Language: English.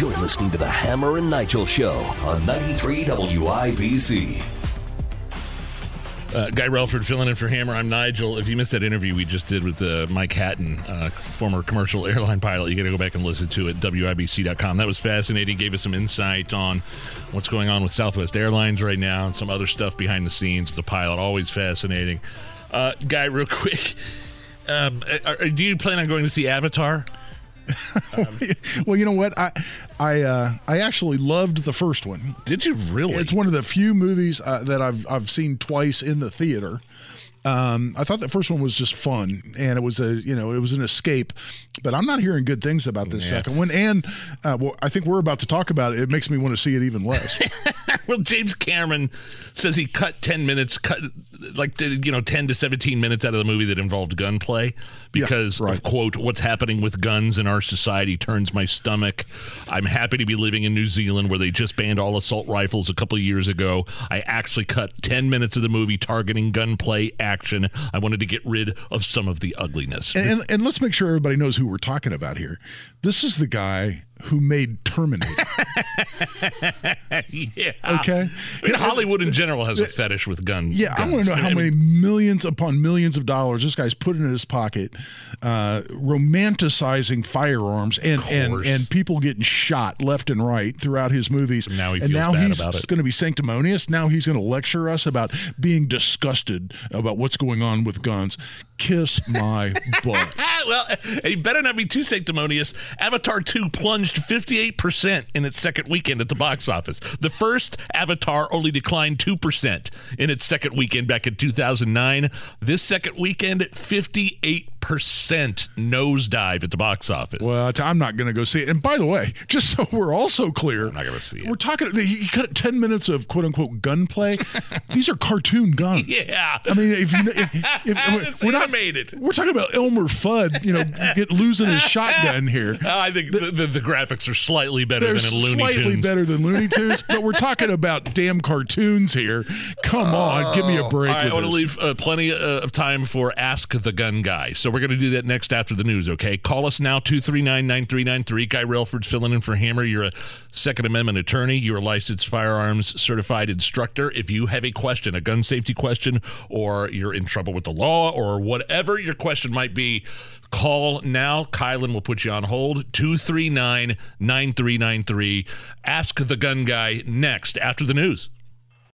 You're listening to The Hammer and Nigel Show on 93 WIBC. Guy Relford filling in for Hammer. I'm Nigel. If you missed that interview we just did with Mike Hatton, former commercial airline pilot, you got to go back and listen to it, WIBC.com. That was fascinating. Gave us some insight on what's going on with Southwest Airlines right now and some other stuff behind the scenes. The pilot, always fascinating. Guy, real quick, do you plan on going to see Avatar? Well, you know what? I actually loved the first one. Did you really? It's one of the few movies that I've seen twice in the theater. I thought the first one was just fun, and it was an escape. But I'm not hearing good things about this second one, and I think we're about to talk about it. It makes me want to see it even less. Well, James Cameron says he cut 10 minutes, 10 to 17 minutes out of the movie that involved gunplay because of quote what's happening with guns in our society turns my stomach. I'm happy to be living in New Zealand where they just banned all assault rifles a couple of years ago. I actually cut 10 minutes of the movie targeting gunplay action. I wanted to get rid of some of the ugliness. And let's make sure everybody knows who we're talking about here. This is the guy who made Terminator. Yeah. Okay. I mean, Hollywood in general has a fetish with guns. Yeah, I want to know how many millions upon millions of dollars this guy's put in his pocket, romanticizing firearms and people getting shot left and right throughout his movies. Now he feels bad about it. He's going to be sanctimonious. Now he's going to lecture us about being disgusted about what's going on with guns. Kiss my butt. Well, he better not be too sanctimonious. Avatar 2 plunged 58% in its second weekend at the box office. The first Avatar only declined 2% in its second weekend back in 2009. This second weekend, 58% nosedive at the box office. Well, I'm not going to go see it. And by the way, just so we're also clear, I'm not going to see it. We're talking, he cut 10 minutes of quote unquote gunplay. These are cartoon guns. Yeah. I mean, if we're not made it. We're talking about Elmer Fudd, losing his shotgun here. I think the graphics are slightly better than in Looney Tunes. Slightly better than Looney Tunes, but we're talking about damn cartoons here. Come on, give me a break. I want to leave plenty of time for Ask the Gun Guy. So we're going to do that next after the news, okay? Call us now, 239-9393. Guy Relford's filling in for Hammer. You're a Second Amendment attorney. You're a licensed firearms certified instructor. If you have a question, a gun safety question, or you're in trouble with the law, or whatever your question might be, call now. Kylan will put you on hold. 239-9393. Ask the Gun Guy next after the news.